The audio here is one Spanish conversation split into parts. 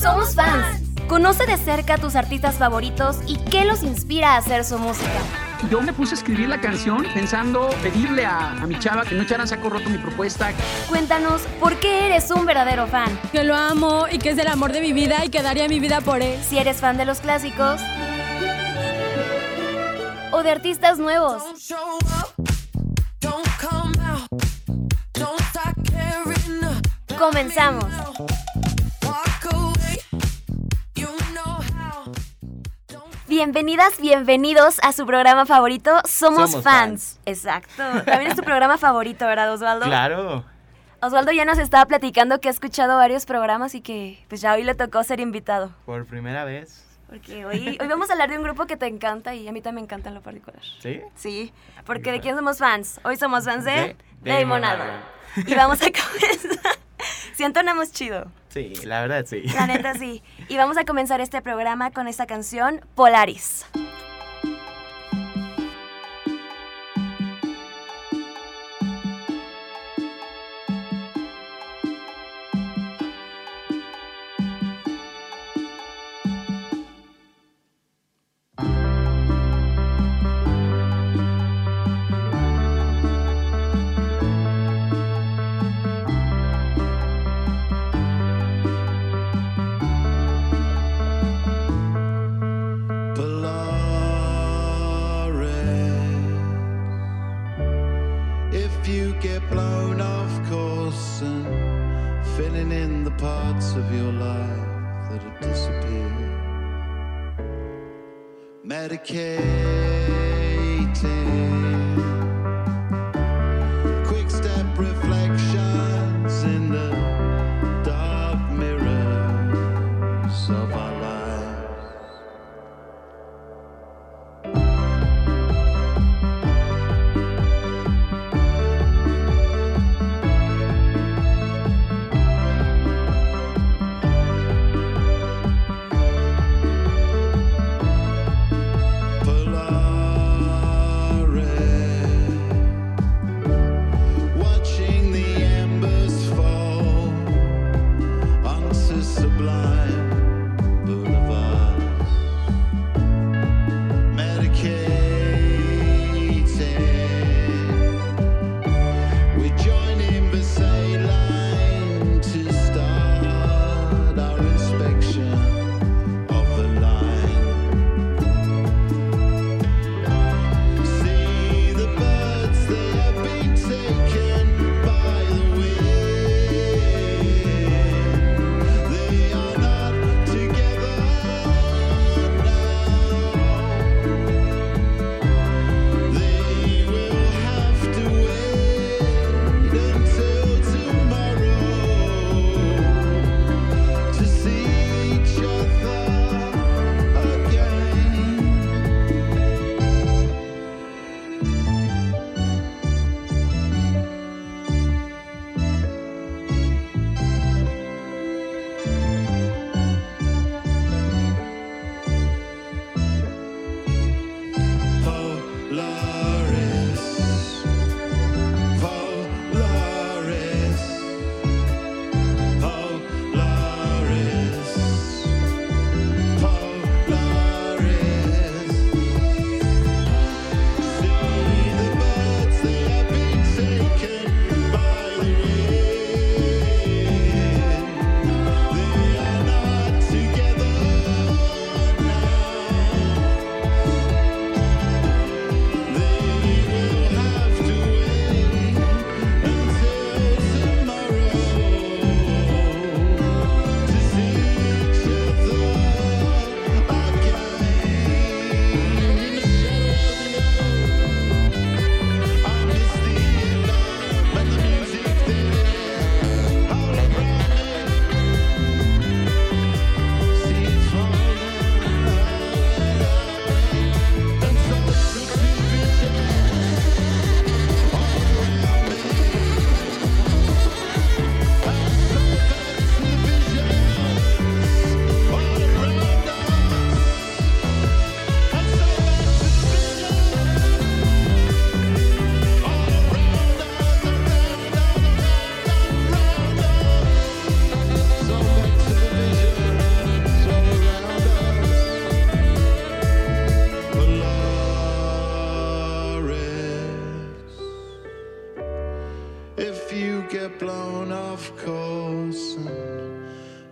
¡Somos fans! Conoce de cerca a tus artistas favoritos y qué los inspira a hacer su música. Yo me puse a escribir la canción pensando pedirle a mi chava que no echara saco roto mi propuesta. Cuéntanos, ¿por qué eres un verdadero fan? Que lo amo y que es el amor de mi vida y que daría mi vida por él. Si eres fan de los clásicos o de artistas nuevos. Comenzamos. Bienvenidas, bienvenidos a su programa favorito, Somos fans. Exacto. También es tu programa favorito, ¿verdad, Oswaldo? Claro. Oswaldo ya nos estaba platicando que ha escuchado varios programas y que pues ya hoy le tocó ser invitado. Por primera vez. Porque hoy vamos a hablar de un grupo que te encanta y a mí también me encanta en lo particular. ¿Sí? Sí, porque ¿de quién somos fans? Hoy somos fans de Damon Albarn. Y vamos a comenzar. Sí, entonamos chido. Sí, la verdad sí. La neta sí. Y vamos a comenzar este programa con esta canción, Polaris. Sublime.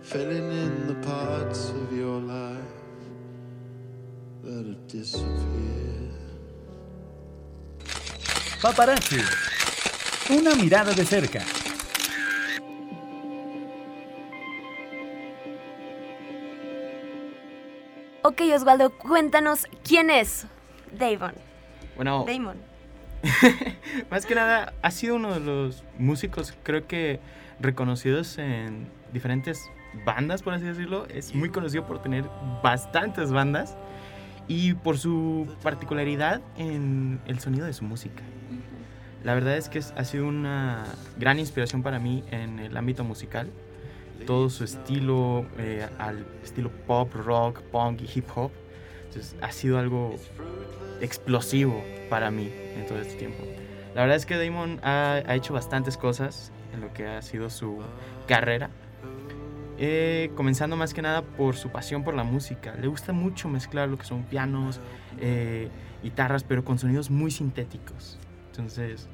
filling in the parts of your life that have disappeared. Paparazzi. Una mirada de cerca. Ok, Oswaldo, cuéntanos, ¿quién es Damon? Bueno, Damon. Más que nada, ha sido uno de los músicos, creo que reconocidos en diferentes bandas, por así decirlo. Es muy conocido por tener bastantes bandas y por su particularidad en el sonido de su música. La verdad es que ha sido una gran inspiración para mí en el ámbito musical. Todo su estilo, al estilo pop, rock, punk y hip hop. Entonces ha sido algo explosivo para mí en todo este tiempo. La verdad es que Damon ha hecho bastantes cosas en lo que ha sido su carrera, comenzando más que nada por su pasión por la música. Le gusta mucho mezclar lo que son pianos, guitarras, pero con sonidos muy sintéticos. Entonces,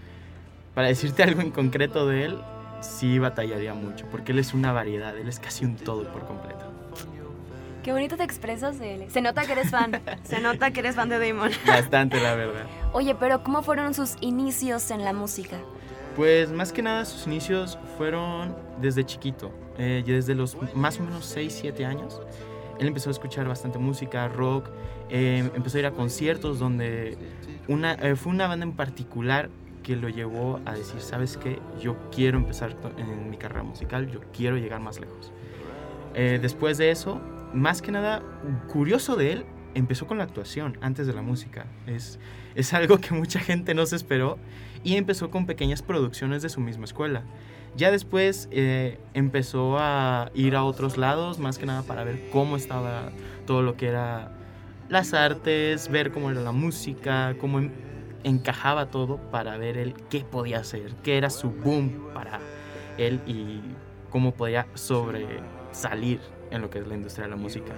para decirte algo en concreto de él, sí batallaría mucho, porque él es una variedad, él es casi un todo por completo. Qué bonito te expresas de él. Se nota que eres fan, se nota que eres fan de Damon. Bastante, la verdad. Oye, pero ¿cómo fueron sus inicios en la música? Pues más que nada sus inicios fueron desde chiquito, desde los más o menos 6, 7 años. Él empezó a escuchar bastante música, rock, empezó a ir a conciertos donde fue una banda en particular que lo llevó a decir, ¿sabes qué? Yo quiero empezar en mi carrera musical, yo quiero llegar más lejos. Después de eso, más que nada, curioso de él, empezó con la actuación antes de la música. Es algo que mucha gente no se esperó, y empezó con pequeñas producciones de su misma escuela. Ya después empezó a ir a otros lados, más que nada para ver cómo estaba todo lo que era las artes, ver cómo era la música, cómo encajaba todo, para ver él qué podía hacer, qué era su boom para él y cómo podía sobresalir en lo que es la industria de la música.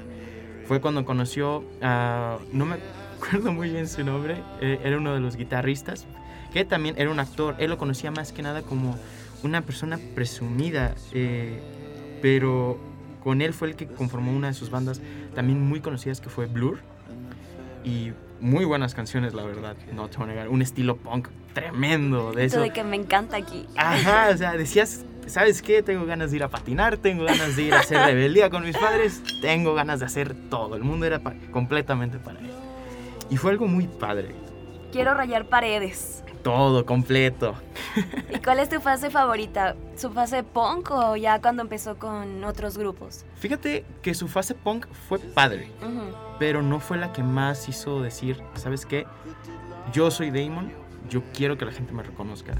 Fue cuando conoció a, no me acuerdo muy bien su nombre, era uno de los guitarristas, que también era un actor. Él lo conocía más que nada como una persona presumida, pero con él fue el que conformó una de sus bandas también muy conocidas, que fue Blur, y muy buenas canciones, la verdad, no te voy a negar. Un estilo punk tremendo. De eso de que me encanta aquí. Ajá, o sea, decías, ¿sabes qué? Tengo ganas de ir a patinar, tengo ganas de ir a hacer rebeldía con mis padres, tengo ganas de hacer todo. El mundo era completamente para él. Y fue algo muy padre. Quiero rayar paredes. Todo, completo. ¿Y cuál es tu fase favorita? ¿Su fase punk o ya cuando empezó con otros grupos? Fíjate que su fase punk fue padre, pero no fue la que más hizo decir, ¿sabes qué? Yo soy Damon, yo quiero que la gente me reconozca.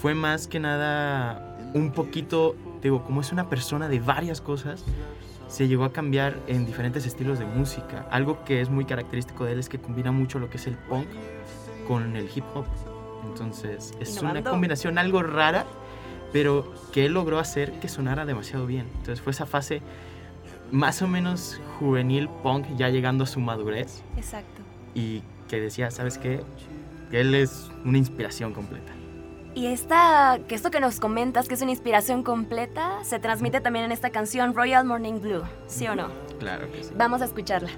Fue más que nada un poquito, digo, como es una persona de varias cosas, se llegó a cambiar en diferentes estilos de música. Algo que es muy característico de él es que combina mucho lo que es el punk con el hip hop. Entonces, es innovando. Una combinación algo rara, pero que él logró hacer que sonara demasiado bien. Entonces, fue esa fase más o menos juvenil punk, ya llegando a su madurez. Exacto. Y que decía, ¿sabes qué? Que él es una inspiración completa. Y que esto que nos comentas, que es una inspiración completa, se transmite también en esta canción Royal Morning Blue, ¿sí o no? Claro que sí. Vamos a escucharla.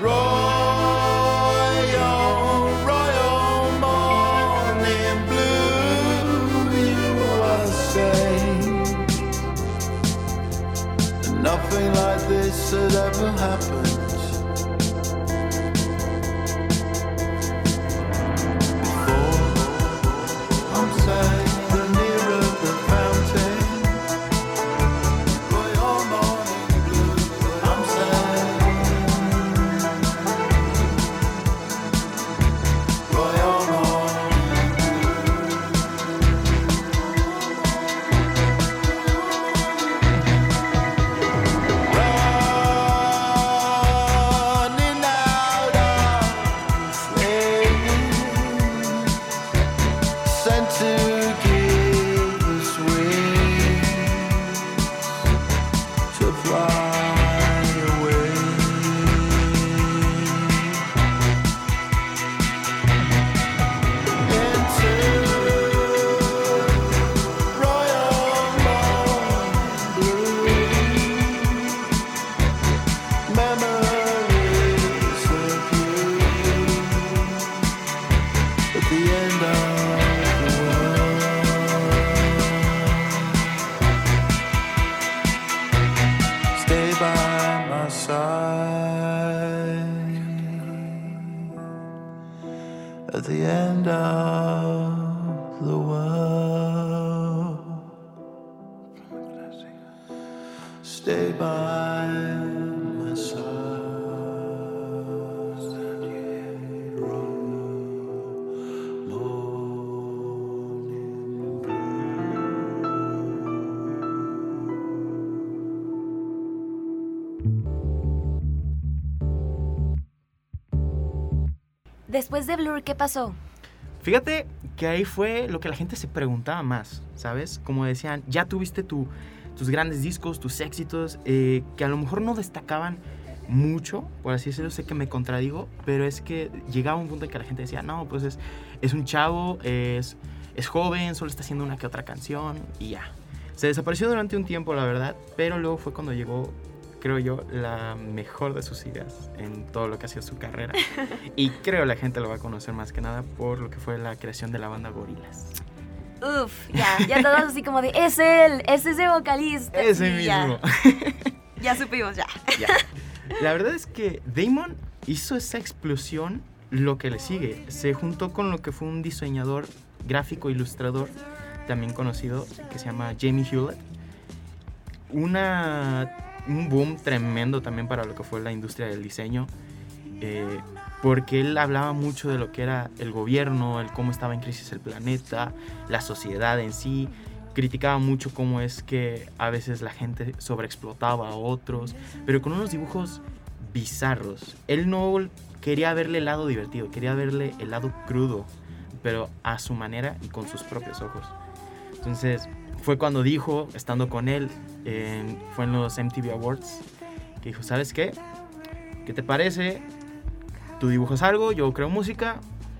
Royal Morning Blue, you are the same. Nothing like this had ever happened. Después de Blur, ¿qué pasó? Fíjate que ahí fue lo que la gente se preguntaba más, ¿sabes? Como decían, ya tuviste tus grandes discos, tus éxitos, que a lo mejor no destacaban mucho, por así decirlo, sé que me contradigo, pero es que llegaba un punto en que la gente decía, no, pues es un chavo, es joven, solo está haciendo una que otra canción y ya. Se desapareció durante un tiempo, la verdad, pero luego fue cuando llegó, creo yo, la mejor de sus ideas en todo lo que ha sido su carrera. Y creo la gente lo va a conocer más que nada por lo que fue la creación de la banda Gorillaz. Uf, ya todos así como de, es él, es ese vocalista. Ese mismo. Ya supimos, ya. La verdad es que Damon hizo esa explosión, lo que le sigue. Se juntó con lo que fue un diseñador gráfico, ilustrador, también conocido, que se llama Jamie Hewlett. Un boom tremendo también para lo que fue la industria del diseño, porque él hablaba mucho de lo que era el gobierno, el cómo estaba en crisis el planeta, la sociedad en sí. Criticaba mucho cómo es que a veces la gente sobreexplotaba a otros, pero con unos dibujos bizarros. Él no quería verle el lado divertido, quería verle el lado crudo, pero a su manera y con sus propios ojos. Entonces fue cuando dijo, estando con él, fue en los MTV Awards, que dijo, ¿sabes qué? ¿Qué te parece? Tú dibujas algo, yo creo música,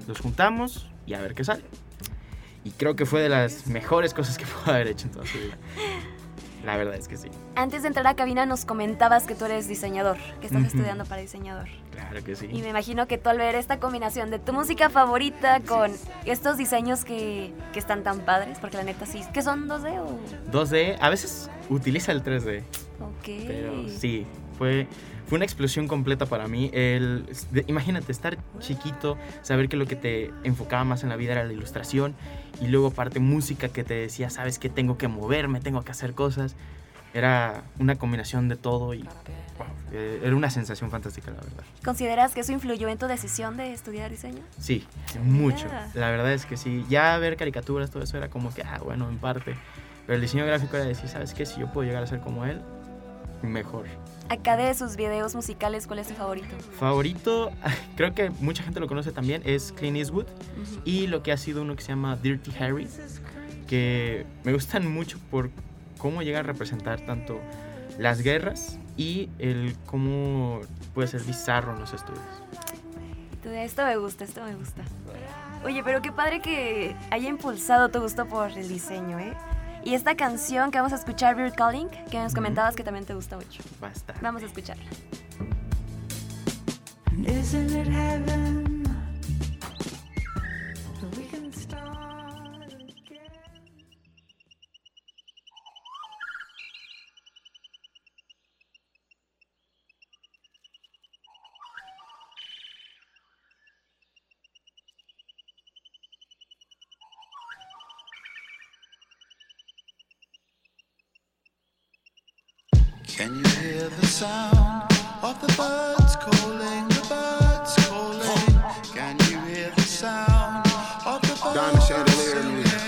los juntamos y a ver qué sale. Y creo que fue de las mejores cosas que pudo haber hecho en toda su vida. La verdad es que sí. Antes de entrar a cabina nos comentabas que tú eres diseñador, que estás estudiando para diseñador. Claro que sí. Y me imagino que tú, al ver esta combinación de tu música favorita con estos diseños que están tan padres, porque la neta sí, ¿qué son 2D o...? 2D, a veces utiliza el 3D. Ok. Pero sí, fue una explosión completa para mí. Imagínate, estar chiquito, saber que lo que te enfocaba más en la vida era la ilustración, y luego aparte música que te decía, sabes que tengo que moverme, tengo que hacer cosas. Era una combinación de todo y wow, era una sensación fantástica, la verdad. ¿Consideras que eso influyó en tu decisión de estudiar diseño? Sí, mucho. La verdad es que sí. Ya ver caricaturas, todo eso era como que, bueno, en parte. Pero el diseño gráfico era decir, ¿sabes qué? Si yo puedo llegar a ser como él, mejor. Acá de sus videos musicales, ¿cuál es tu favorito? Favorito, creo que mucha gente lo conoce también, es Clint Eastwood. Uh-huh. Y lo que ha sido uno que se llama Dirty Harry, que me gustan mucho por cómo llega a representar tanto las guerras y el cómo puede ser bizarro en los estudios. Esto me gusta. Oye, pero qué padre que haya impulsado tu gusto por el diseño, ¿eh? Y esta canción que vamos a escuchar, Bird Calling, que nos comentabas que también te gusta mucho. Basta. Vamos a escucharla. Can you hear the sound of the birds calling, the birds calling? Can you hear the sound of the birds Diamond chandelier music.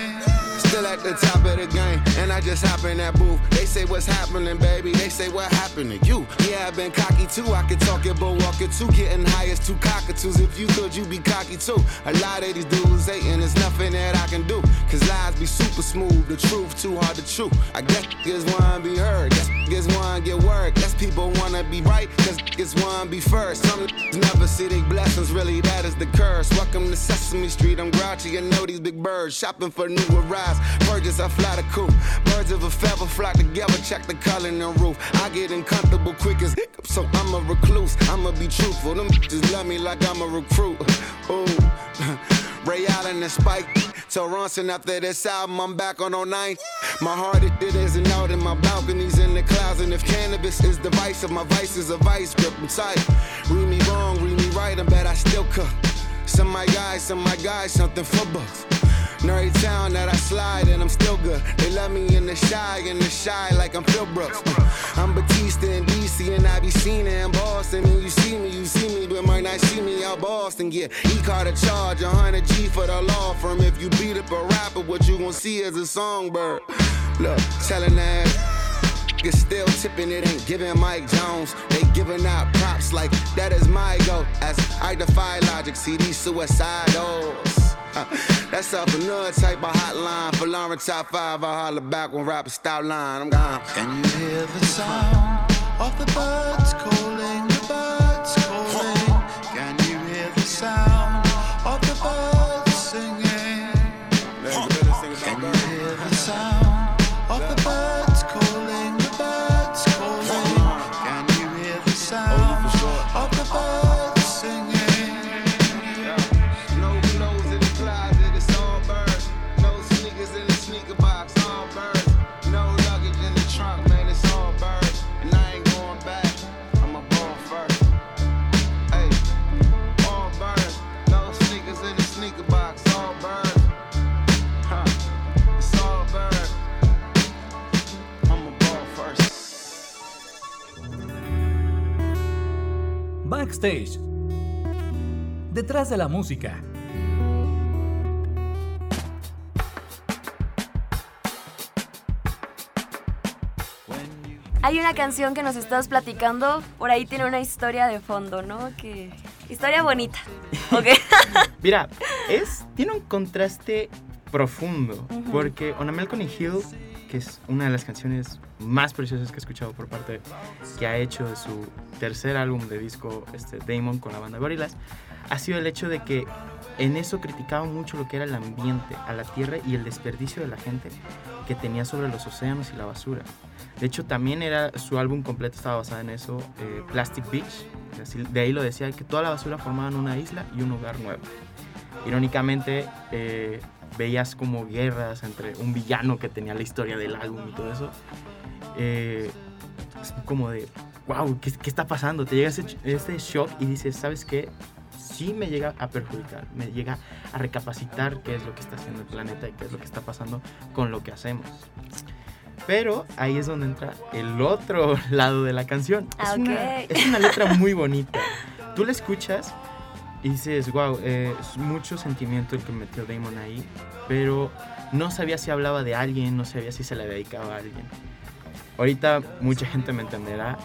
Still at the top of the game, and I just hop in that booth. They say what's happening, baby, they say what happened to you. Yeah, I've been cocky too, I could talk it but walk it too. Getting high as two cockatoos, if you could, you be cocky too. A lot of these dudes hating, there's nothing that I can do. Cause lies be super smooth, the truth too hard to chew. I guess niggas wanna be heard, guess niggas wanna get work. Guess people wanna be right, cause niggas wanna be first. Some niggas never see their blessings, really that is the curse. Welcome to Sesame Street, I'm grouchy, I know these big birds. Shopping for new arrives. Virgins, I fly the coop. Birds of a feather flock together, check the color in the roof. I get uncomfortable quick as hiccups, so I'm a recluse. I'ma be truthful, them bitches love me like I'm a recruit. Ooh, Ray Allen and Spike Toronson, after this album, I'm back on 09. My heart, it isn't out in my balconies in the clouds. And if cannabis is the vice, if my vice is a vice, grip them tight. Read me wrong, read me right, I bet I still cook. Some my guys, something for books. Nerdy town that I slide and I'm still good. They love me in the shy like I'm Phil Brooks. I'm Batista in DC and I be seen in Boston. And you see me, but might not see me out Boston. Yeah, he caught a charge, 100G for the law firm. If you beat up a rapper, what you gon' see is a songbird. Look, telling that. It's still tipping, it ain't giving Mike Jones. They giving out props like that is my goal. As I defy logic, see these suicidals. That's up another type of hotline. For Lauren top five, I holler back when rappers stop lying. I'm gone. Can you hear the sound of the birds calling? The birds calling. Can you hear the sound of the birds singing? Can you hear the sound of the birds calling? Backstage, detrás de la música. Hay una canción que nos estás platicando, por ahí tiene una historia de fondo, ¿no? Que historia bonita, ¿ok? Mira, tiene un contraste profundo, porque On a Melancholy Hill, que es una de las canciones más preciosas que he escuchado por parte que ha hecho de su tercer álbum de disco Damon con la banda Gorillaz, ha sido el hecho de que en eso criticaba mucho lo que era el ambiente, a la tierra y el desperdicio de la gente que tenía sobre los océanos y la basura. De hecho, también era su álbum completo estaba basado en eso, Plastic Beach, de ahí lo decía, que toda la basura formaban una isla y un lugar nuevo. Irónicamente, veías como guerras entre un villano que tenía la historia del álbum y todo eso. Es como de, wow, ¿qué está pasando? Te llega este shock y dices, ¿sabes qué? Sí me llega a perjudicar, me llega a recapacitar qué es lo que está haciendo el planeta y qué es lo que está pasando con lo que hacemos. Pero ahí es donde entra el otro lado de la canción. Es una letra muy bonita. Tú la escuchas y dices, wow, es mucho sentimiento el que metió Damon ahí, pero no sabía si hablaba de alguien, no sabía si se le dedicaba a alguien. Ahorita mucha gente me entenderá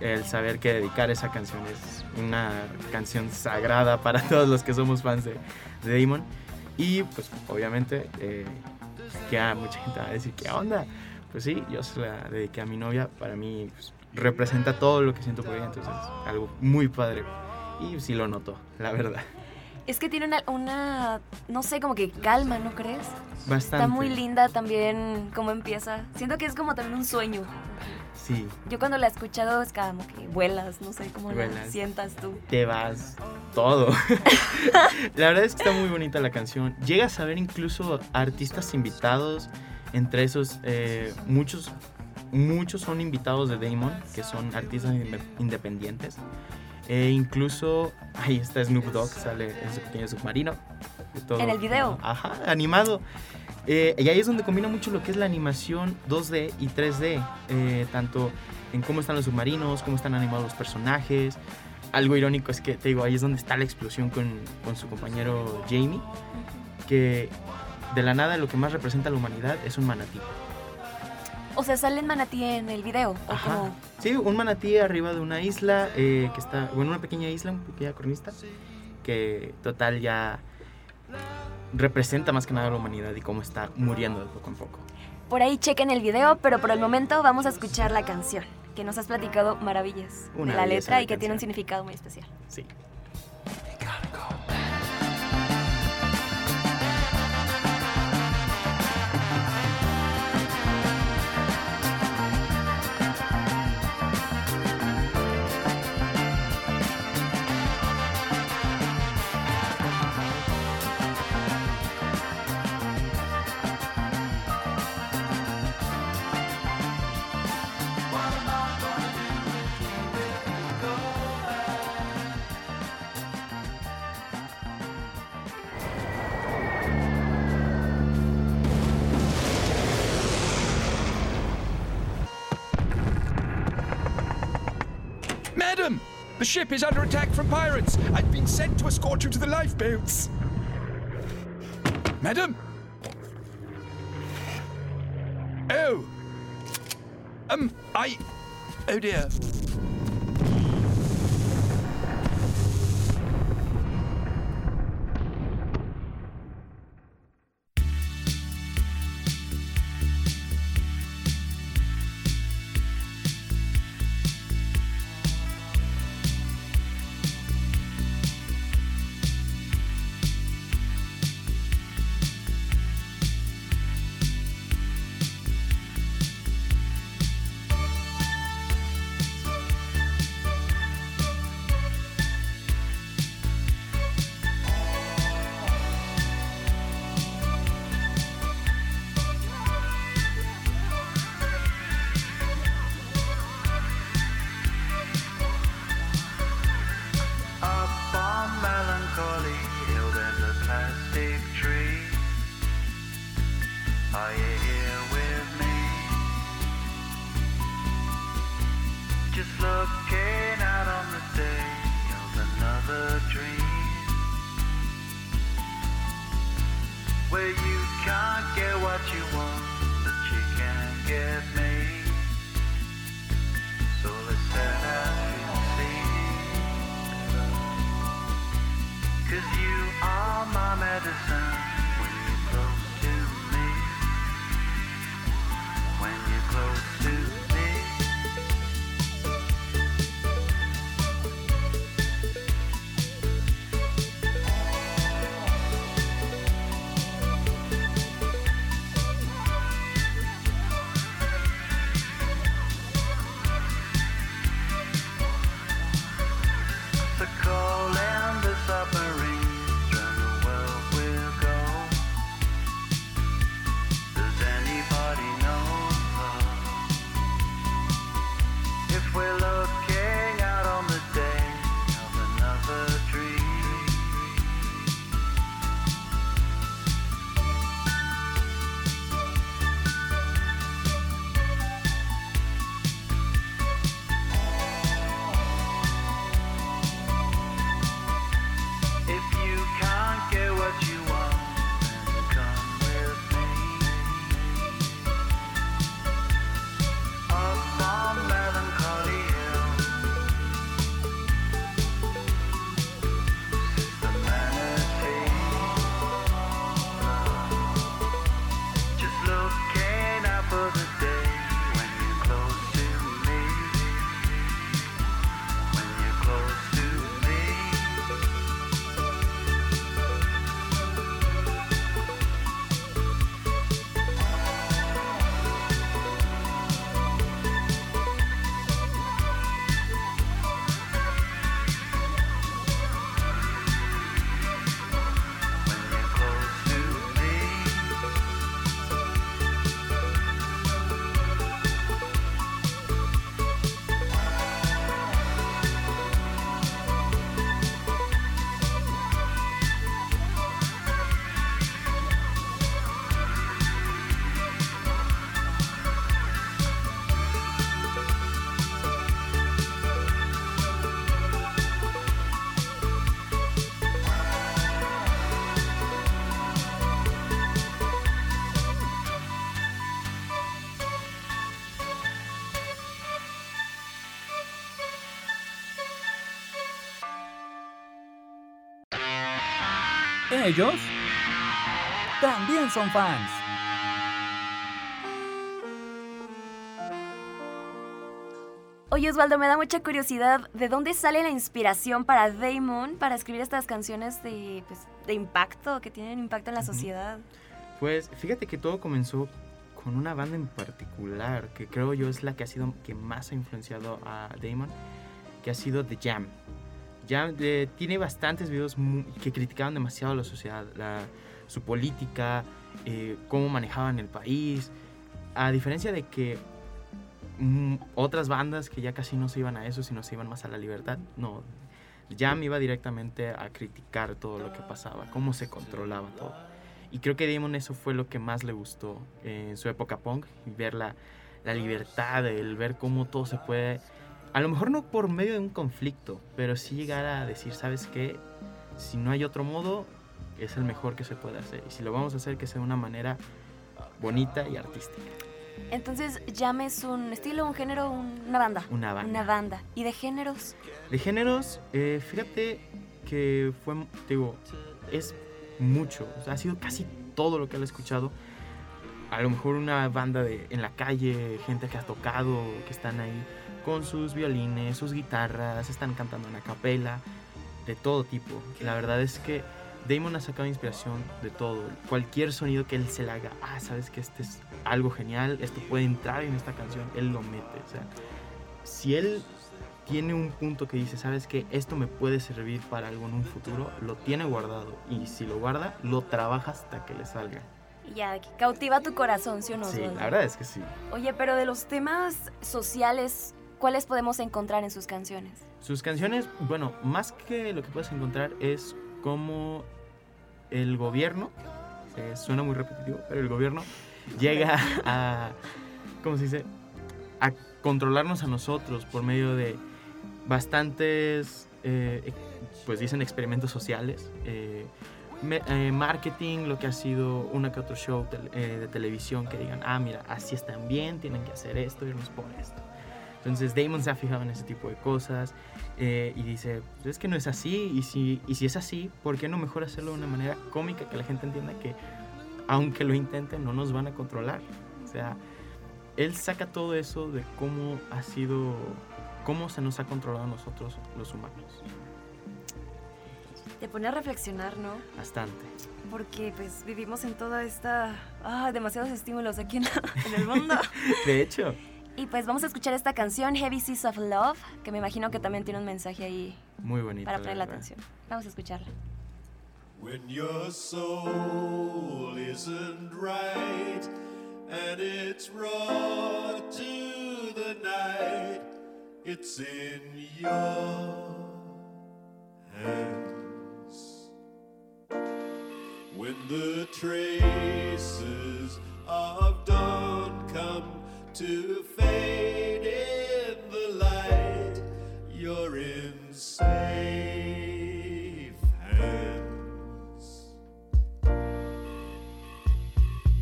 el saber que dedicar esa canción es una canción sagrada para todos los que somos fans de Damon. Y pues obviamente mucha gente va a decir, ¿qué onda? Pues sí, yo se la dediqué a mi novia, para mí pues, representa todo lo que siento por ella, entonces algo muy padre. Y sí lo noto, la verdad. Es que tiene una no sé, como que calma, ¿no crees? Bastante. Está muy linda también cómo empieza. Siento que es como también un sueño. Sí. Yo cuando la he escuchado es como que vuelas, no sé cómo la sientas tú. Te vas todo. La verdad es que está muy bonita la canción. Llegas a ver incluso artistas invitados, entre esos muchos son invitados de Damon, que son artistas independientes. Incluso ahí está Snoop Dogg, sale en su pequeño submarino. Todo, en el video. Ajá, animado. Y ahí es donde combina mucho lo que es la animación 2D y 3D, tanto en cómo están los submarinos, cómo están animados los personajes. Algo irónico es que, te digo, ahí es donde está la explosión con su compañero Jamie, que de la nada lo que más representa a la humanidad es un manatí. O sea, ¿sale el manatí en el video? Ajá. Como... Sí, un manatí arriba de una isla, que está, bueno, una pequeña isla, una pequeña cornista, que total ya... representa más que nada a la humanidad y cómo está muriendo de poco en poco. Por ahí chequen el video, pero por el momento vamos a escuchar la canción, que nos has platicado maravillas de la letra y que tiene un significado muy especial. Sí. The ship is under attack from pirates. I've been sent to escort you to the lifeboats. Madam? Oh. Oh dear. Ellos también son fans. Oye, Oswaldo, me da mucha curiosidad de dónde sale la inspiración para Damon para escribir estas canciones de impacto, que tienen impacto en la sociedad. Pues fíjate que todo comenzó con una banda en particular que creo yo es la que ha sido que más ha influenciado a Damon, que ha sido The Jam. Jam tiene bastantes videos que criticaban demasiado a la sociedad, su política, cómo manejaban el país, a diferencia de que otras bandas que ya casi no se iban a eso, sino se iban más a la libertad. No, Jam iba directamente a criticar todo lo que pasaba, cómo se controlaba todo. Y creo que Damon eso fue lo que más le gustó en su época punk, ver la libertad, el ver cómo todo se puede, a lo mejor no por medio de un conflicto, pero sí llegar a decir, ¿sabes qué? Si no hay otro modo, es el mejor que se puede hacer. Y si lo vamos a hacer, que sea de una manera bonita y artística. Entonces, ¿Jam es un estilo, un género, una banda? Una banda. Una banda. ¿Y de géneros? De géneros, fíjate que fue, digo, es mucho. O sea, ha sido casi todo lo que él ha escuchado. A lo mejor una banda en la calle, gente que ha tocado, que están ahí con sus violines, sus guitarras, están cantando en acapella, de todo tipo. La verdad es que Damon ha sacado inspiración de todo, cualquier sonido que él se le haga, sabes que este es algo genial, esto puede entrar en esta canción, él lo mete. O sea, si él tiene un punto que dice, sabes que esto me puede servir para algo en un futuro, lo tiene guardado, y si lo guarda, lo trabaja hasta que le salga. Ya, que cautiva tu corazón, ¿sí o no? Sí, la verdad es que sí. Oye, pero de los temas sociales, ¿cuáles podemos encontrar en sus canciones? Sus canciones, bueno, más que lo que puedes encontrar es cómo el gobierno, suena muy repetitivo, pero el gobierno llega a, ¿cómo se dice?, a controlarnos a nosotros por medio de bastantes, pues dicen experimentos sociales, marketing, lo que ha sido una que otro show de televisión que digan, mira, así están bien, tienen que hacer esto, irnos por esto. Entonces Damon se ha fijado en ese tipo de cosas y dice, es que no es así, y si es así, ¿por qué no mejor hacerlo de una manera cómica que la gente entienda que aunque lo intenten no nos van a controlar? O sea, él saca todo eso de cómo se nos ha controlado a nosotros los humanos. Te pone a reflexionar, ¿no? Bastante. Porque pues vivimos en toda esta... demasiados estímulos aquí en el mundo. De hecho. Y pues vamos a escuchar esta canción, Heavy Seas of Love, que me imagino que también tiene un mensaje ahí muy bonito para poner la atención. Vamos a escucharla. When your soul isn't right and it's raw to the night, it's in your hands. When the traces of dawn come to fade in the light, you're in safe hands.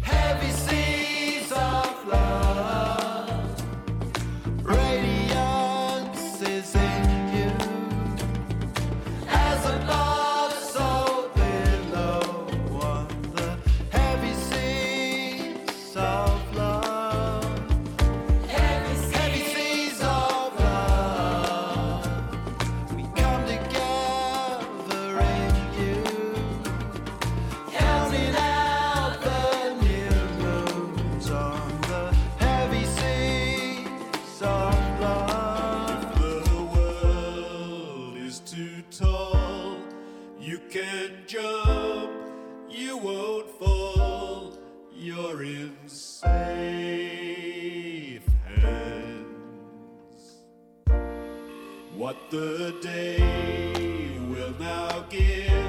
Heavy seas of love, radiance is in you. As above, so below, on the heavy seas of love. What the day will now give,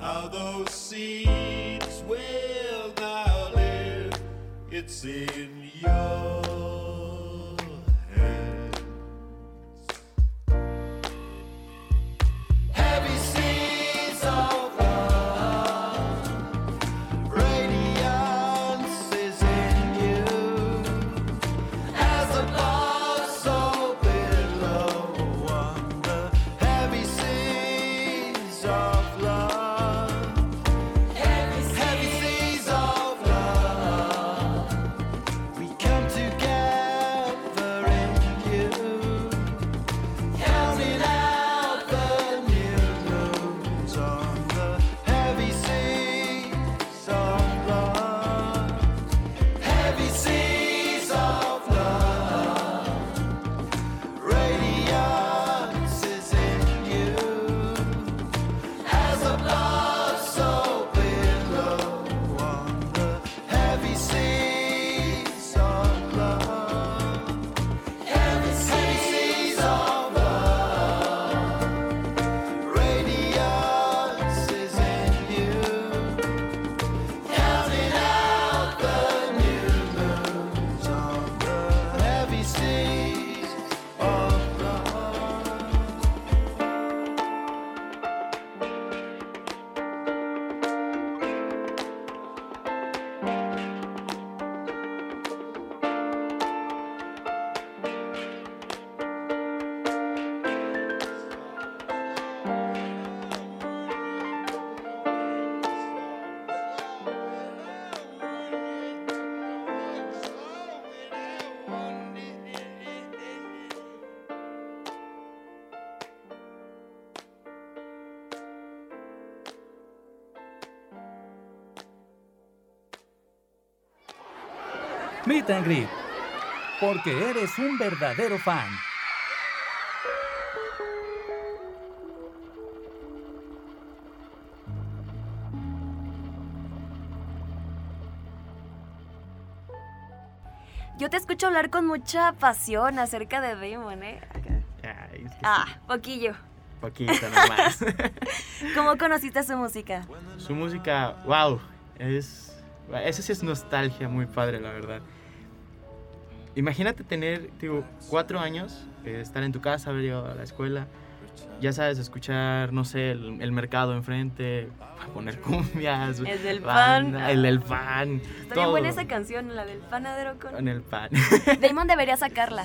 how those seeds will now live, it's in your hands. Heavy seas of love, radiance is in you, as above. Of love. Meet and Greet, porque eres un verdadero fan. Yo te escucho hablar con mucha pasión acerca de Damon, ¿eh? Ay, es que sí. Poquito nomás. ¿Cómo conociste su música? Su música, wow, eso sí es nostalgia muy padre, la verdad. Imagínate tener, digo, 4 años, estar en tu casa, haber ido a la escuela, ya sabes, escuchar, no sé, el mercado enfrente, poner cumbias, el del banda, pan, el del pan. Está todo. Bien buena esa canción, la del panadero con el pan. Damon debería sacarla,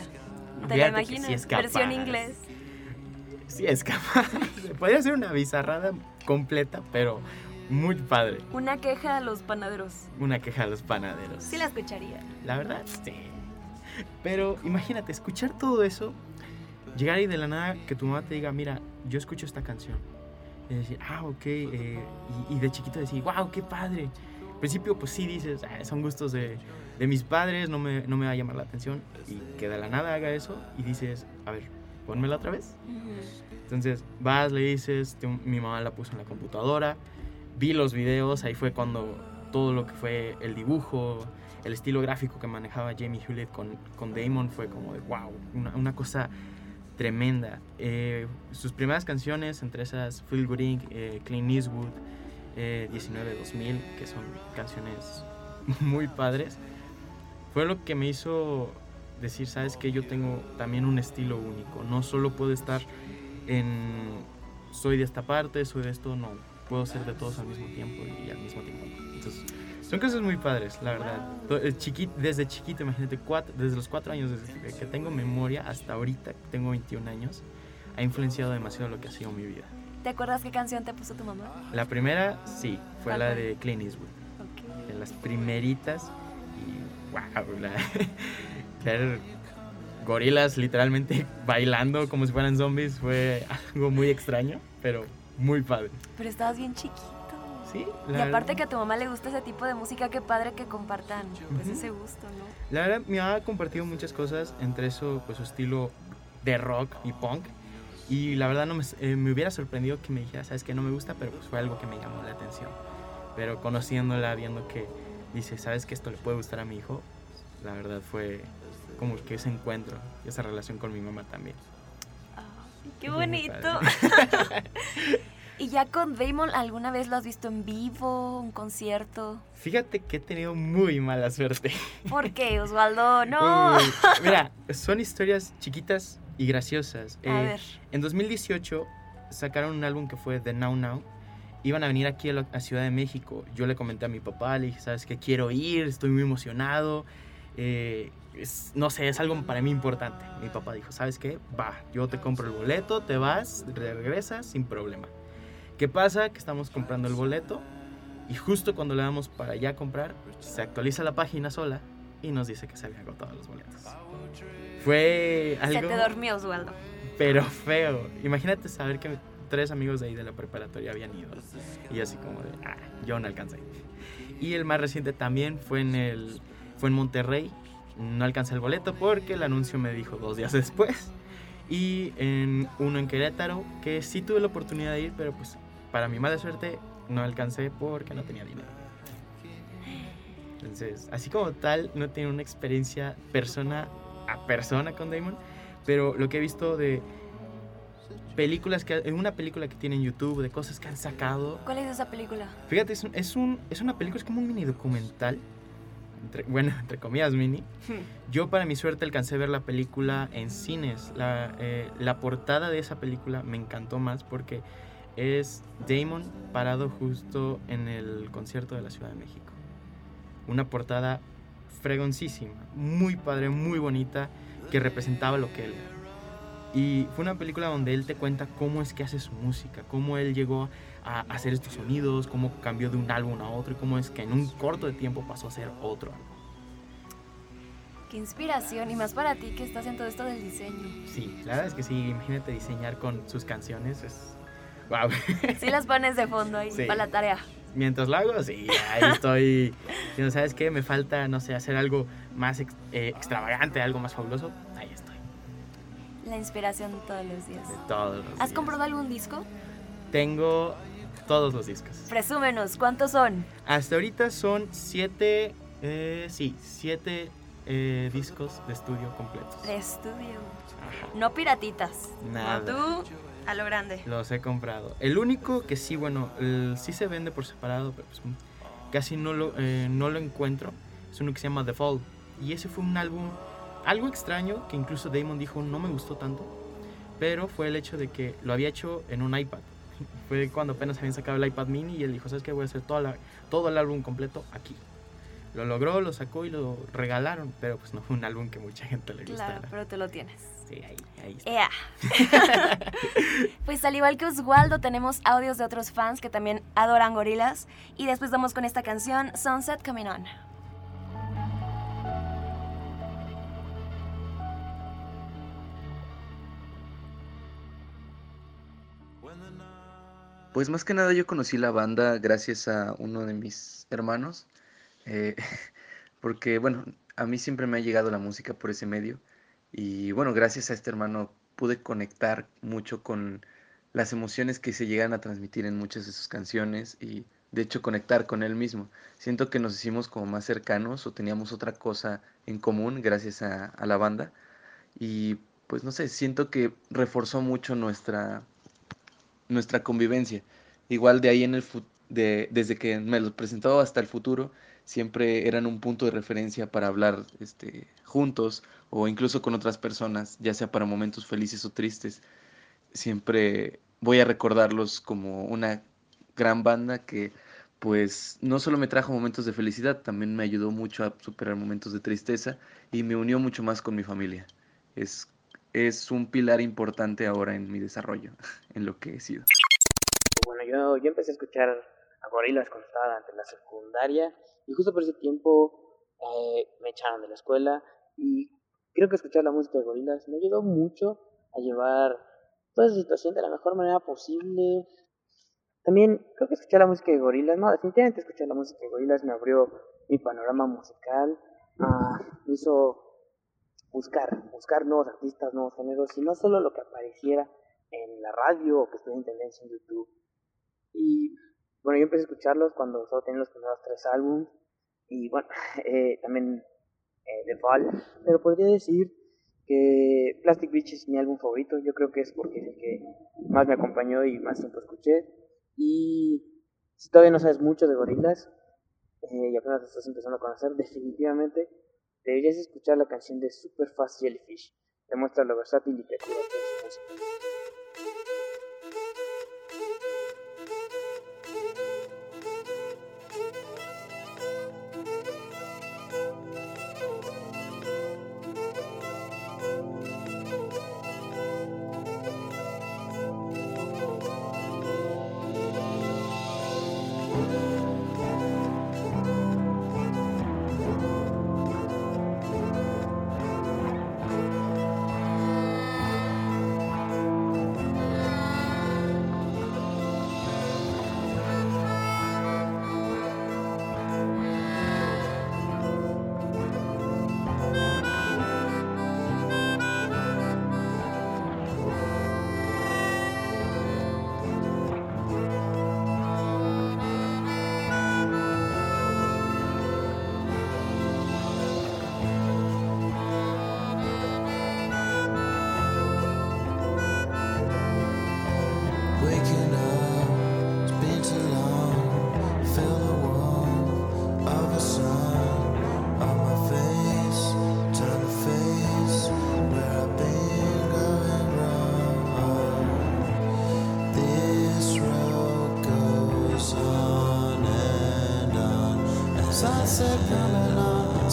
te la imaginas, sí, versión inglés. Sí es capaz, podría ser una bizarrada completa, pero muy padre. Una queja a los panaderos. Sí la escucharía. La verdad, sí. Pero imagínate, escuchar todo eso, llegar y de la nada que tu mamá te diga, mira, yo escucho esta canción. Y decir, ah, ok, y de chiquito decir, wow, qué padre. Al principio, pues sí dices, son gustos de mis padres, no me va a llamar la atención. Y que de la nada haga eso y dices, a ver, pónmela otra vez. Uh-huh. Entonces vas, le dices, mi mamá la puso en la computadora, vi los videos, ahí fue cuando todo lo que fue el dibujo, el estilo gráfico que manejaba Jamie Hewlett con Damon fue como de wow, una cosa tremenda. Sus primeras canciones, entre esas Feel Good Inc., Clint Eastwood, 19-2000, que son canciones muy padres, fue lo que me hizo decir, sabes que yo tengo también un estilo único, no solo puedo estar en soy de esta parte, soy de esto, no, puedo ser de todos al mismo tiempo y al mismo tiempo. Entonces, son cosas muy padres, la verdad. Desde chiquito, imagínate, desde los 4 años desde que tengo memoria hasta ahorita, tengo 21 años, ha influenciado demasiado lo que ha sido mi vida. ¿Te acuerdas qué canción te puso tu mamá? La primera, sí, fue la de Clint Eastwood. Okay. De las primeritas y wow, ver Gorillaz literalmente bailando como si fueran zombies fue algo muy extraño, pero muy padre. Pero estabas bien chiquito. Sí. Y aparte que a tu mamá le gusta ese tipo de música, qué padre que compartan pues ese gusto, ¿no? La verdad, mi mamá ha compartido muchas cosas, entre eso pues su estilo de rock y punk, y la verdad no me hubiera sorprendido que me dijera, sabes que no me gusta, pero pues fue algo que me llamó la atención. Pero conociéndola, viendo que dice, sabes que esto le puede gustar a mi hijo, la verdad fue como que ese encuentro y esa relación con mi mamá también. Oh, ¡qué bonito! ¿Y ya con Damon alguna vez lo has visto en vivo, un concierto? Fíjate que he tenido muy mala suerte. ¿Por qué, Oswaldo? ¡No! Mira, son historias chiquitas y graciosas. A ver. En 2018 sacaron un álbum que fue The Now Now. Iban a venir aquí a Ciudad de México. Yo le comenté a mi papá, le dije, ¿sabes qué? Quiero ir, estoy muy emocionado. No sé, es algo para mí importante. Mi papá dijo, ¿sabes qué? Va, yo te compro el boleto, te vas, regresas sin problema. ¿Qué pasa? Que estamos comprando el boleto y justo cuando le damos para ya comprar, se actualiza la página sola y nos dice que se habían agotado los boletos. Fue algo... Se te dormió, Oswaldo. Pero feo. Imagínate saber que 3 amigos de ahí de la preparatoria habían ido. Y así como de, yo no alcancé. Y el más reciente también fue en Monterrey. No alcancé el boleto porque el anuncio me dijo 2 días después. Y uno en Querétaro, que sí tuve la oportunidad de ir, pero pues para mi mala suerte no alcancé porque no tenía dinero. Entonces, así como tal, no tengo una experiencia persona a persona con Damon, pero lo que he visto de películas en una película que tiene en YouTube, de cosas que han sacado. ¿Cuál es esa película? Fíjate, es una película, es como un mini documental. Entre comillas, mini. Yo, para mi suerte, alcancé a ver la película en cines. La portada de esa película me encantó más porque es Damon parado justo en el concierto de la Ciudad de México. Una portada fregoncísima, muy padre, muy bonita, que representaba lo que él era. Y fue una película donde él te cuenta cómo es que hace su música, cómo él llegó a hacer estos sonidos, cómo cambió de un álbum a otro y cómo es que en un corto de tiempo pasó a ser otro álbum. Qué inspiración, y más para ti que estás en todo esto del diseño. Sí, la verdad es que sí, imagínate diseñar con sus canciones, es... wow. Sí las pones de fondo ahí, sí. Para la tarea. Mientras lo hago, sí, ahí estoy. Si no sabes qué, me falta, no sé, hacer algo más extravagante, algo más fabuloso, ahí estoy. La inspiración todos los días. De todos los días. ¿Has comprado algún disco? Tengo todos los discos. Presúmenos, ¿cuántos son? Hasta ahorita son 7 discos de estudio completos. De estudio. Ajá. No piratitas. Nada. Como tú, a lo grande. Los he comprado. El único que sí, bueno, sí se vende por separado, pero pues casi no lo encuentro. Es uno que se llama The Fall. Y ese fue un álbum algo extraño, que incluso Damon dijo no me gustó tanto, pero fue el hecho de que lo había hecho en un iPad. Fue cuando apenas habían sacado el iPad mini y él dijo, ¿sabes qué? Voy a hacer todo el álbum completo aquí. Lo logró, lo sacó y lo regalaron, pero pues no fue un álbum que mucha gente le gustara. Claro, pero tú lo tienes. Sí, ahí está. Yeah. Pues al igual que Oswaldo, tenemos audios de otros fans que también adoran Gorillaz. Y después vamos con esta canción, Sunset Coming On. Pues más que nada yo conocí la banda gracias a uno de mis hermanos, porque bueno, a mí siempre me ha llegado la música por ese medio y bueno, gracias a este hermano pude conectar mucho con las emociones que se llegan a transmitir en muchas de sus canciones y de hecho conectar con él mismo. Siento que nos hicimos como más cercanos o teníamos otra cosa en común gracias a la banda y pues no sé, siento que reforzó mucho nuestra convivencia. Igual de ahí desde que me los presentó hasta el futuro, siempre eran un punto de referencia para hablar juntos o incluso con otras personas, ya sea para momentos felices o tristes. Siempre voy a recordarlos como una gran banda que pues no solo me trajo momentos de felicidad, también me ayudó mucho a superar momentos de tristeza y me unió mucho más con mi familia. Es un pilar importante ahora en mi desarrollo, en lo que he sido. Bueno, yo empecé a escuchar a Gorillaz cuando estaba durante la secundaria y justo por ese tiempo me echaron de la escuela y creo que escuchar la música de Gorillaz me ayudó mucho a llevar toda esa situación de la mejor manera posible. También creo que definitivamente escuchar la música de Gorillaz me abrió mi panorama musical, me hizo buscar nuevos artistas, nuevos géneros, y no solo lo que apareciera en la radio o que estuviera en tendencia en YouTube. Y bueno, yo empecé a escucharlos cuando solo tenía los primeros 3 álbumes, y bueno, también The Fall, pero podría decir que Plastic Beach es mi álbum favorito. Yo creo que es porque es el que más me acompañó y más tiempo escuché. Y si todavía no sabes mucho de Gorillaz y apenas estás empezando a conocer, definitivamente deberías escuchar la canción de Super Fast Jellyfish. Demuestra lo versátil y creativo que es su música.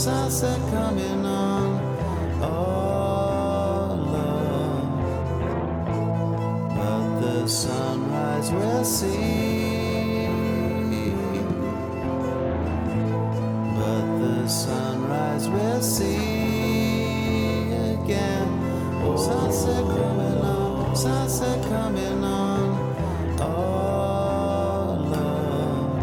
Sunset coming on, oh love, but the sunrise we'll see, but the sunrise we'll see again, oh, sunset coming on, sunset coming on, oh love,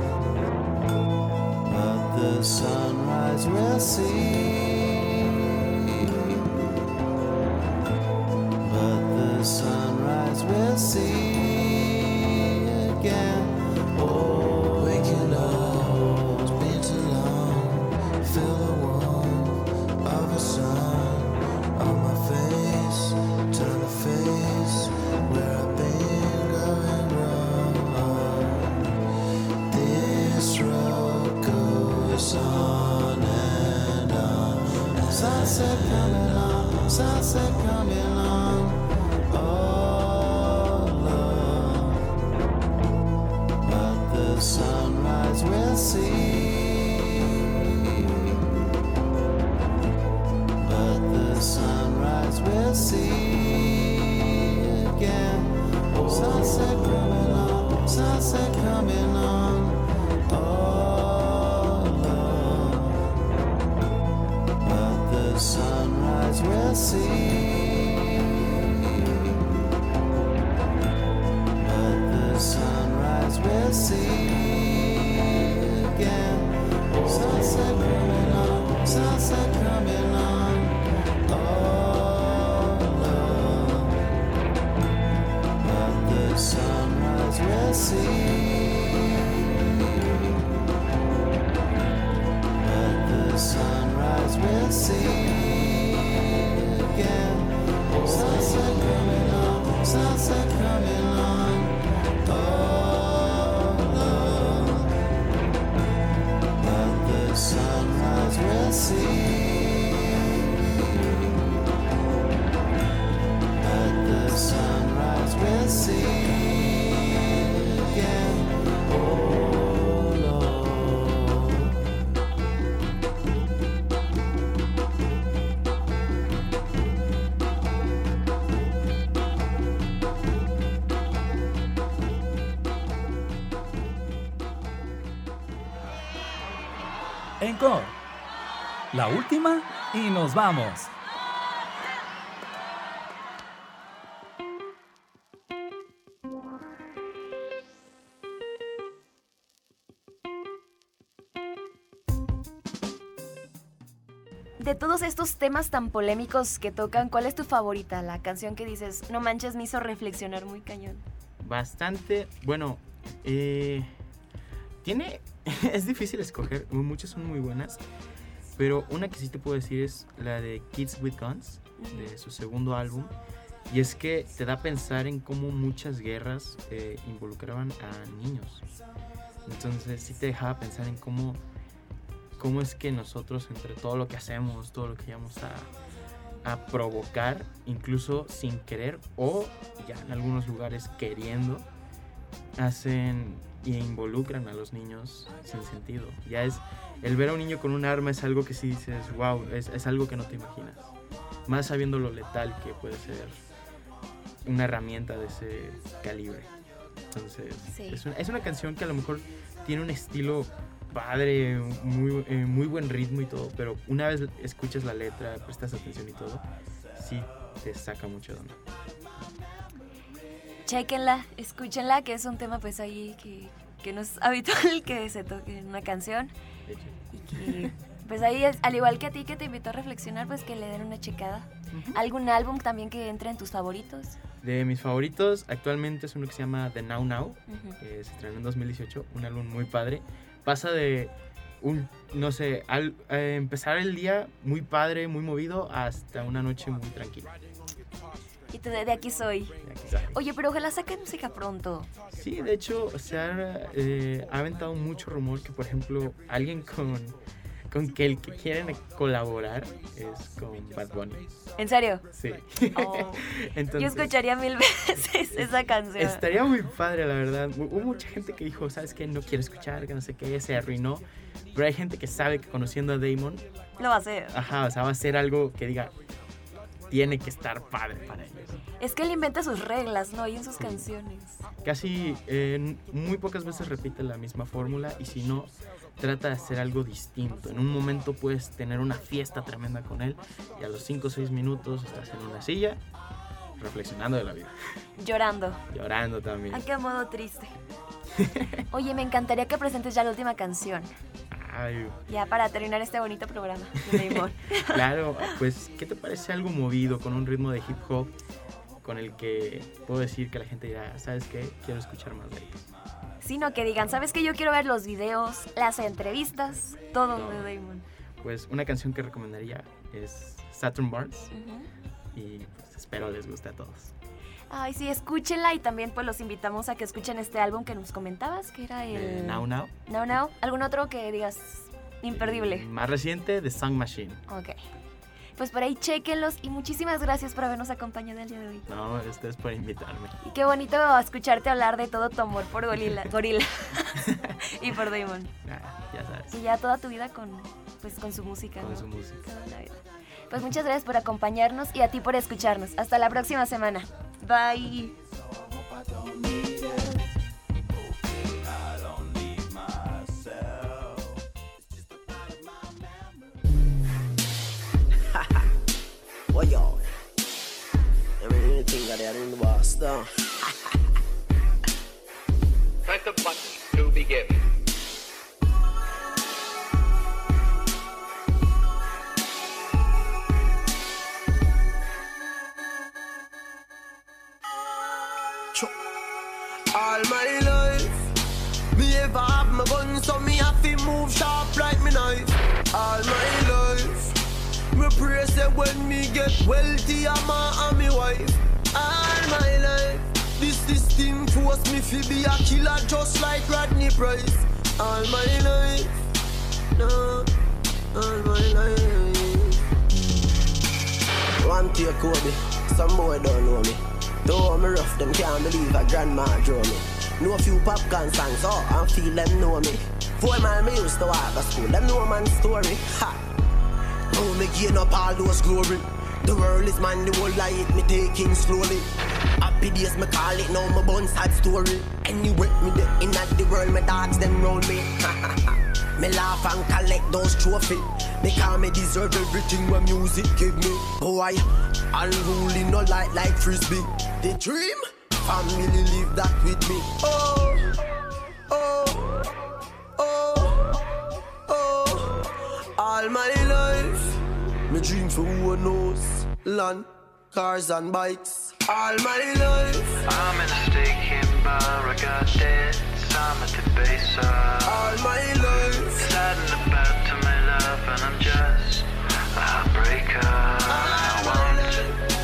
but the sunrise we'll see. sunset coming on, sunset coming on. Oh, love, but the sunrise we'll see. But the sunrise we'll see again. Oh, sunset coming on, sunset coming on. Oh. Sunrise we'll see, but the sunrise we'll see again. Oh, sunset coming on, sunset coming on. Oh, love, but the sunrise we'll see, but the sunrise we'll see. Sunset coming on, sunset coming on. Oh, love, but the sunrise we'll see. But the sunrise we'll see again. La última y nos vamos. De todos estos temas tan polémicos que tocan, ¿cuál es tu favorita? La canción que dices, no manches, me hizo reflexionar muy cañón. Bastante, bueno, tiene... Es difícil escoger, muchas son muy buenas, pero una que sí te puedo decir es la de Kids With Guns, de su segundo álbum, y es que te da a pensar en cómo muchas guerras involucraban a niños. Entonces sí te dejaba pensar en cómo es que nosotros, entre todo lo que hacemos, todo lo que llegamos a provocar, incluso sin querer o ya en algunos lugares queriendo, hacen y involucran a los niños sin sentido. Ya es, el ver a un niño con un arma es algo que sí dices, wow, es algo que no te imaginas. Más sabiendo lo letal que puede ser una herramienta de ese calibre. Entonces, sí. Es una canción que a lo mejor tiene un estilo padre, muy buen ritmo y todo, pero una vez escuchas la letra, prestas atención y todo, sí te saca mucho de onda. Chéquenla, escúchenla, que es un tema pues ahí que no es habitual que se toque en una canción. Y que pues ahí, al igual que a ti que te invitó a reflexionar, pues que le den una checada. Uh-huh. ¿Algún álbum también que entre en tus favoritos? De mis favoritos actualmente es uno que se llama The Now Now, uh-huh, que se estrenó en 2018, un álbum muy padre. Pasa de empezar el día muy padre, muy movido, hasta una noche muy tranquila. Y de aquí soy. Oye, pero ojalá saquen música pronto. Sí, de hecho, se ha aventado mucho rumor que, por ejemplo, alguien con que el que quieren colaborar es con Bad Bunny. ¿En serio? Sí. Oh. Entonces, yo escucharía 1000 veces esa canción. Estaría muy padre, la verdad. Hubo mucha gente que dijo, ¿sabes qué? No quiero escuchar, que no sé qué, se arruinó. Pero hay gente que sabe que conociendo a Damon... Lo va a hacer. Ajá, o sea, va a ser algo que diga... Tiene que estar padre para ellos. Es que él inventa sus reglas, ¿no? Y en sus canciones. Casi muy pocas veces repite la misma fórmula, y si no, trata de hacer algo distinto. En un momento puedes tener una fiesta tremenda con él y a los 5 o 6 minutos estás en una silla reflexionando de la vida. Llorando también. ¿A qué modo triste? Oye, me encantaría que presentes ya la última canción. Ay. Ya para terminar este bonito programa. Claro, pues, ¿qué te parece algo movido con un ritmo de hip hop con el que puedo decir que la gente dirá, ¿sabes qué? Quiero escuchar más de ellos. Sino que digan, ¿sabes qué? Yo quiero ver los videos, las entrevistas, todo de Damon. Pues una canción que recomendaría es Saturn Bards, uh-huh, y pues, espero les guste a todos. Ay, sí, escúchenla, y también pues los invitamos a que escuchen este álbum que nos comentabas, que era el... Now Now. Now Now. ¿Algún otro que digas imperdible? El más reciente, The Sun Machine. Ok. pues por ahí chéquenlos y muchísimas gracias por habernos acompañado el día de hoy. No, ustedes por invitarme. Y qué bonito escucharte hablar de todo tu amor por Gorillaz y por Damon. Ya sabes. Y ya toda tu vida con su música, ¿no? Con su música. Toda la vida. Pues muchas gracias por acompañarnos y a ti por escucharnos. Hasta la próxima semana. Bye. Well, yo, everything that I didn't was done. Press the button to begin. All my life, me ever have my gun, so me have to move sharp like me knife. All my life. Me pray say when me get wealthy, I'm a and me wife. All my life, this system force me to be a killer just like Rodney Price. All my life, no, all my life. One take over me, some boy don't know me. Though me rough, them can't believe a grandma draw me. Know a few popcorn songs, oh, and feel them know me. 4 mile me used to walk to school, them know man's story, ha. Oh, me gain up all those glory. The world is man, the whole light me taking slowly. Happy days me call it, now my bun sad story. Anyway, me the in at the world, my dogs them round me. Me laugh and collect those trophies. Me call me deserve everything my music give me. Boy, unruly no light like frisbee. The dream, family live that with me. All my life, me dream for who knows, land, cars and bikes. All my life, I'm in a staking bar, I got debts, I'm at the base of. All my life, saddened about to my love and I'm just a heartbreaker. I won't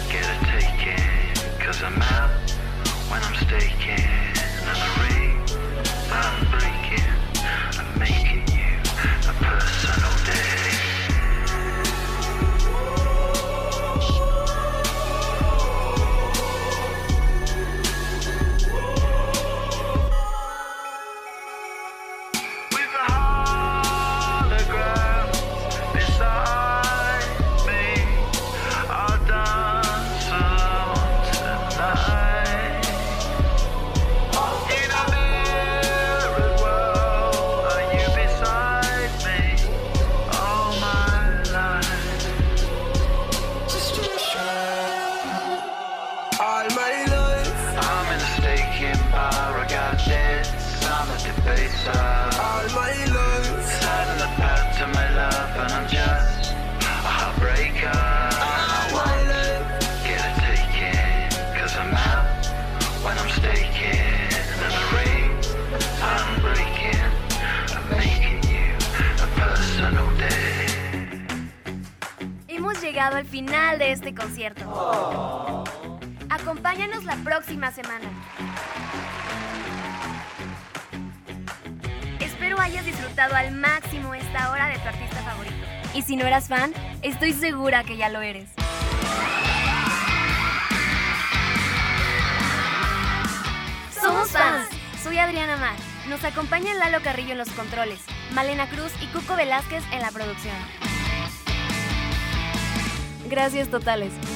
get a taken, cause I'm out when I'm staking. And the ring, I'm breaking, I'm making you a personal day. Al final de este concierto. Oh. Acompáñanos la próxima semana. Espero hayas disfrutado al máximo esta hora de tu artista favorito. Y si no eras fan, estoy segura que ya lo eres. ¡Somos fans! Soy Adriana Mar. Nos acompañan Lalo Carrillo en los controles, Malena Cruz y Cuco Velázquez en la producción. Gracias totales.